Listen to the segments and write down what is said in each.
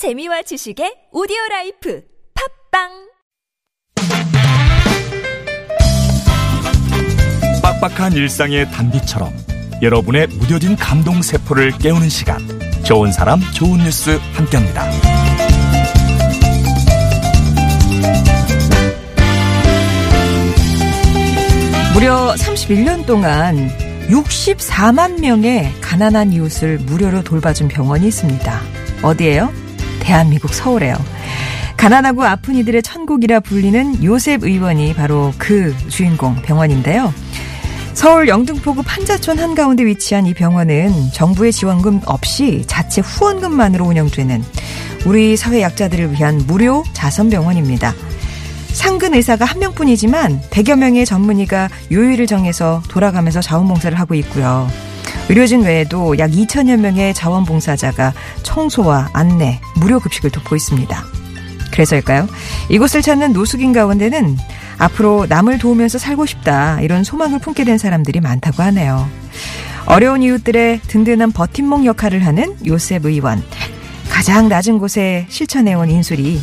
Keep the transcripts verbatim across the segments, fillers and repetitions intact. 재미와 지식의 오디오라이프 팝빵 빡빡한 일상의 단비처럼 여러분의 무뎌진 감동세포를 깨우는 시간, 좋은 사람 좋은 뉴스 함께합니다. 무려 삼십일 년 동안 육십사만 명의 가난한 이웃을 무료로 돌봐준 병원이 있습니다. 어디예요? 대한민국 서울에요. 가난하고 아픈 이들의 천국이라 불리는 요셉 의원이 바로 그 주인공 병원인데요. 서울 영등포구 판자촌 한가운데 위치한 이 병원은 정부의 지원금 없이 자체 후원금만으로 운영되는 우리 사회 약자들을 위한 무료 자선병원입니다. 상근 의사가 한 명뿐이지만 백여 명의 전문의가 요일을 정해서 돌아가면서 자원봉사를 하고 있고요. 의료진 외에도 약 이천여 명의 자원봉사자가 청소와 안내, 무료급식을 돕고 있습니다. 그래서일까요? 이곳을 찾는 노숙인 가운데는 앞으로 남을 도우면서 살고 싶다, 이런 소망을 품게 된 사람들이 많다고 하네요. 어려운 이웃들의 든든한 버팀목 역할을 하는 요셉 의원. 가장 낮은 곳에 실천해온 인술이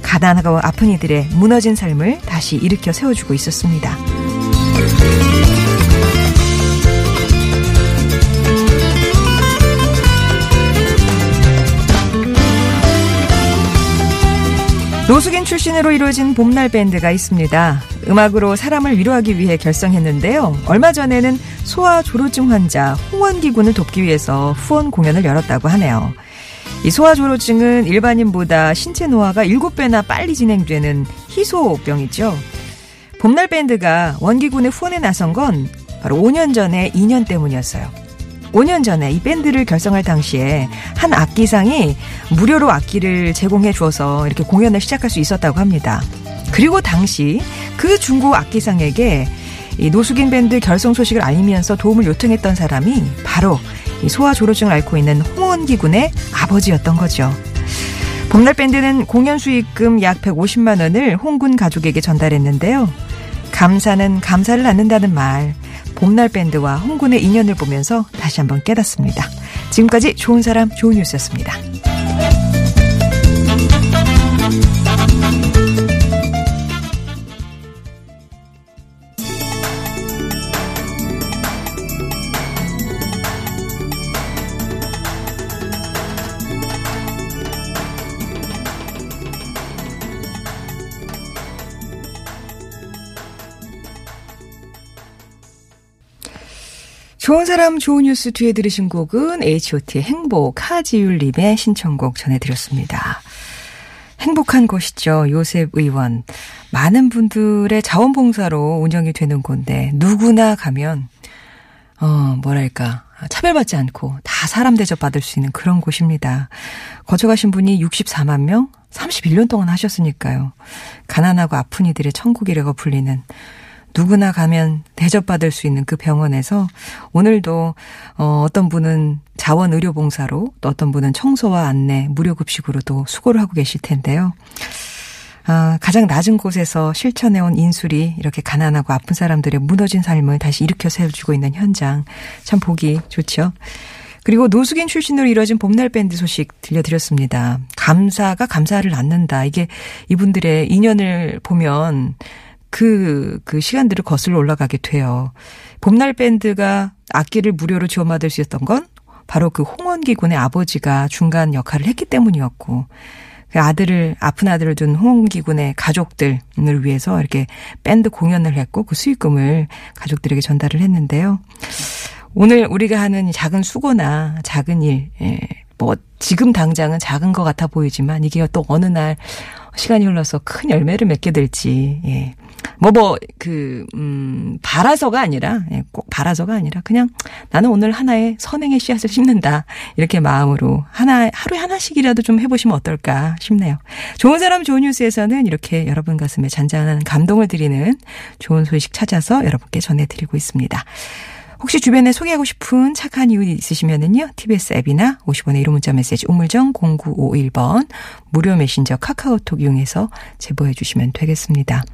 가난하고 아픈 이들의 무너진 삶을 다시 일으켜 세워주고 있었습니다. 노숙인 출신으로 이루어진 봄날 밴드가 있습니다. 음악으로 사람을 위로하기 위해 결성했는데요. 얼마 전에는 소아조로증 환자 홍원기 군을 돕기 위해서 후원 공연을 열었다고 하네요. 이 소아조로증은 일반인보다 신체 노화가 일곱 배나 빨리 진행되는 희소병이죠. 봄날 밴드가 원기 군의 후원에 나선 건 바로 오 년 전의 인연 때문이었어요. 오 년 전에 이 밴드를 결성할 당시에 한 악기상이 무료로 악기를 제공해 주어서 이렇게 공연을 시작할 수 있었다고 합니다. 그리고 당시 그 중고 악기상에게 이 노숙인 밴드 결성 소식을 알리면서 도움을 요청했던 사람이 바로 이 소아조로증을 앓고 있는 홍원기 군의 아버지였던 거죠. 봄날 밴드는 공연 수익금 약 백오십만 원을 홍군 가족에게 전달했는데요. 감사는 감사를 낳는다는 말, 봄날 밴드와 홍군의 인연을 보면서 다시 한번 깨닫습니다. 지금까지 좋은 사람 좋은 뉴스였습니다. 좋은 사람 좋은 뉴스 뒤에 들으신 곡은 에이치 오 티 행복, 하지율님의 신청곡 전해드렸습니다. 행복한 곳이죠. 요셉 의원. 많은 분들의 자원봉사로 운영이 되는 건데 누구나 가면 어 뭐랄까 차별받지 않고 다 사람 대접받을 수 있는 그런 곳입니다. 거쳐가신 분이 육십사만 명, 삼십일 년 동안 하셨으니까요. 가난하고 아픈 이들의 천국이라고 불리는 누구나 가면 대접받을 수 있는 그 병원에서 오늘도 어떤 분은 자원의료봉사로, 또 어떤 분은 청소와 안내, 무료급식으로도 수고를 하고 계실 텐데요. 아, 가장 낮은 곳에서 실천해온 인술이 이렇게 가난하고 아픈 사람들의 무너진 삶을 다시 일으켜 세워주고 있는 현장, 참 보기 좋죠. 그리고 노숙인 출신으로 이루어진 봄날 밴드 소식 들려드렸습니다. 감사가 감사를 낳는다. 이게 이분들의 인연을 보면 그, 그 시간들을 거슬러 올라가게 돼요. 봄날 밴드가 악기를 무료로 지원받을 수 있었던 건 바로 그 홍원기 군의 아버지가 중간 역할을 했기 때문이었고, 그 아들을, 아픈 아들을 둔 홍원기 군의 가족들을 위해서 이렇게 밴드 공연을 했고, 그 수익금을 가족들에게 전달을 했는데요. 오늘 우리가 하는 작은 수고나 작은 일, 예, 뭐, 지금 당장은 작은 것 같아 보이지만, 이게 또 어느 날 시간이 흘러서 큰 열매를 맺게 될지, 예. 뭐, 뭐, 그, 음, 바라서가 아니라, 예, 꼭 바라서가 아니라, 그냥 나는 오늘 하나의 선행의 씨앗을 심는다. 이렇게 마음으로 하나, 하루에 하나씩이라도 좀 해보시면 어떨까 싶네요. 좋은 사람 좋은 뉴스에서는 이렇게 여러분 가슴에 잔잔한 감동을 드리는 좋은 소식 찾아서 여러분께 전해드리고 있습니다. 혹시 주변에 소개하고 싶은 착한 이웃 있으시면은요, 티비에스 앱이나 오십 원의 일 호 문자 메시지 우물정 공구오일 번, 무료 메신저 카카오톡 이용해서 제보해 주시면 되겠습니다.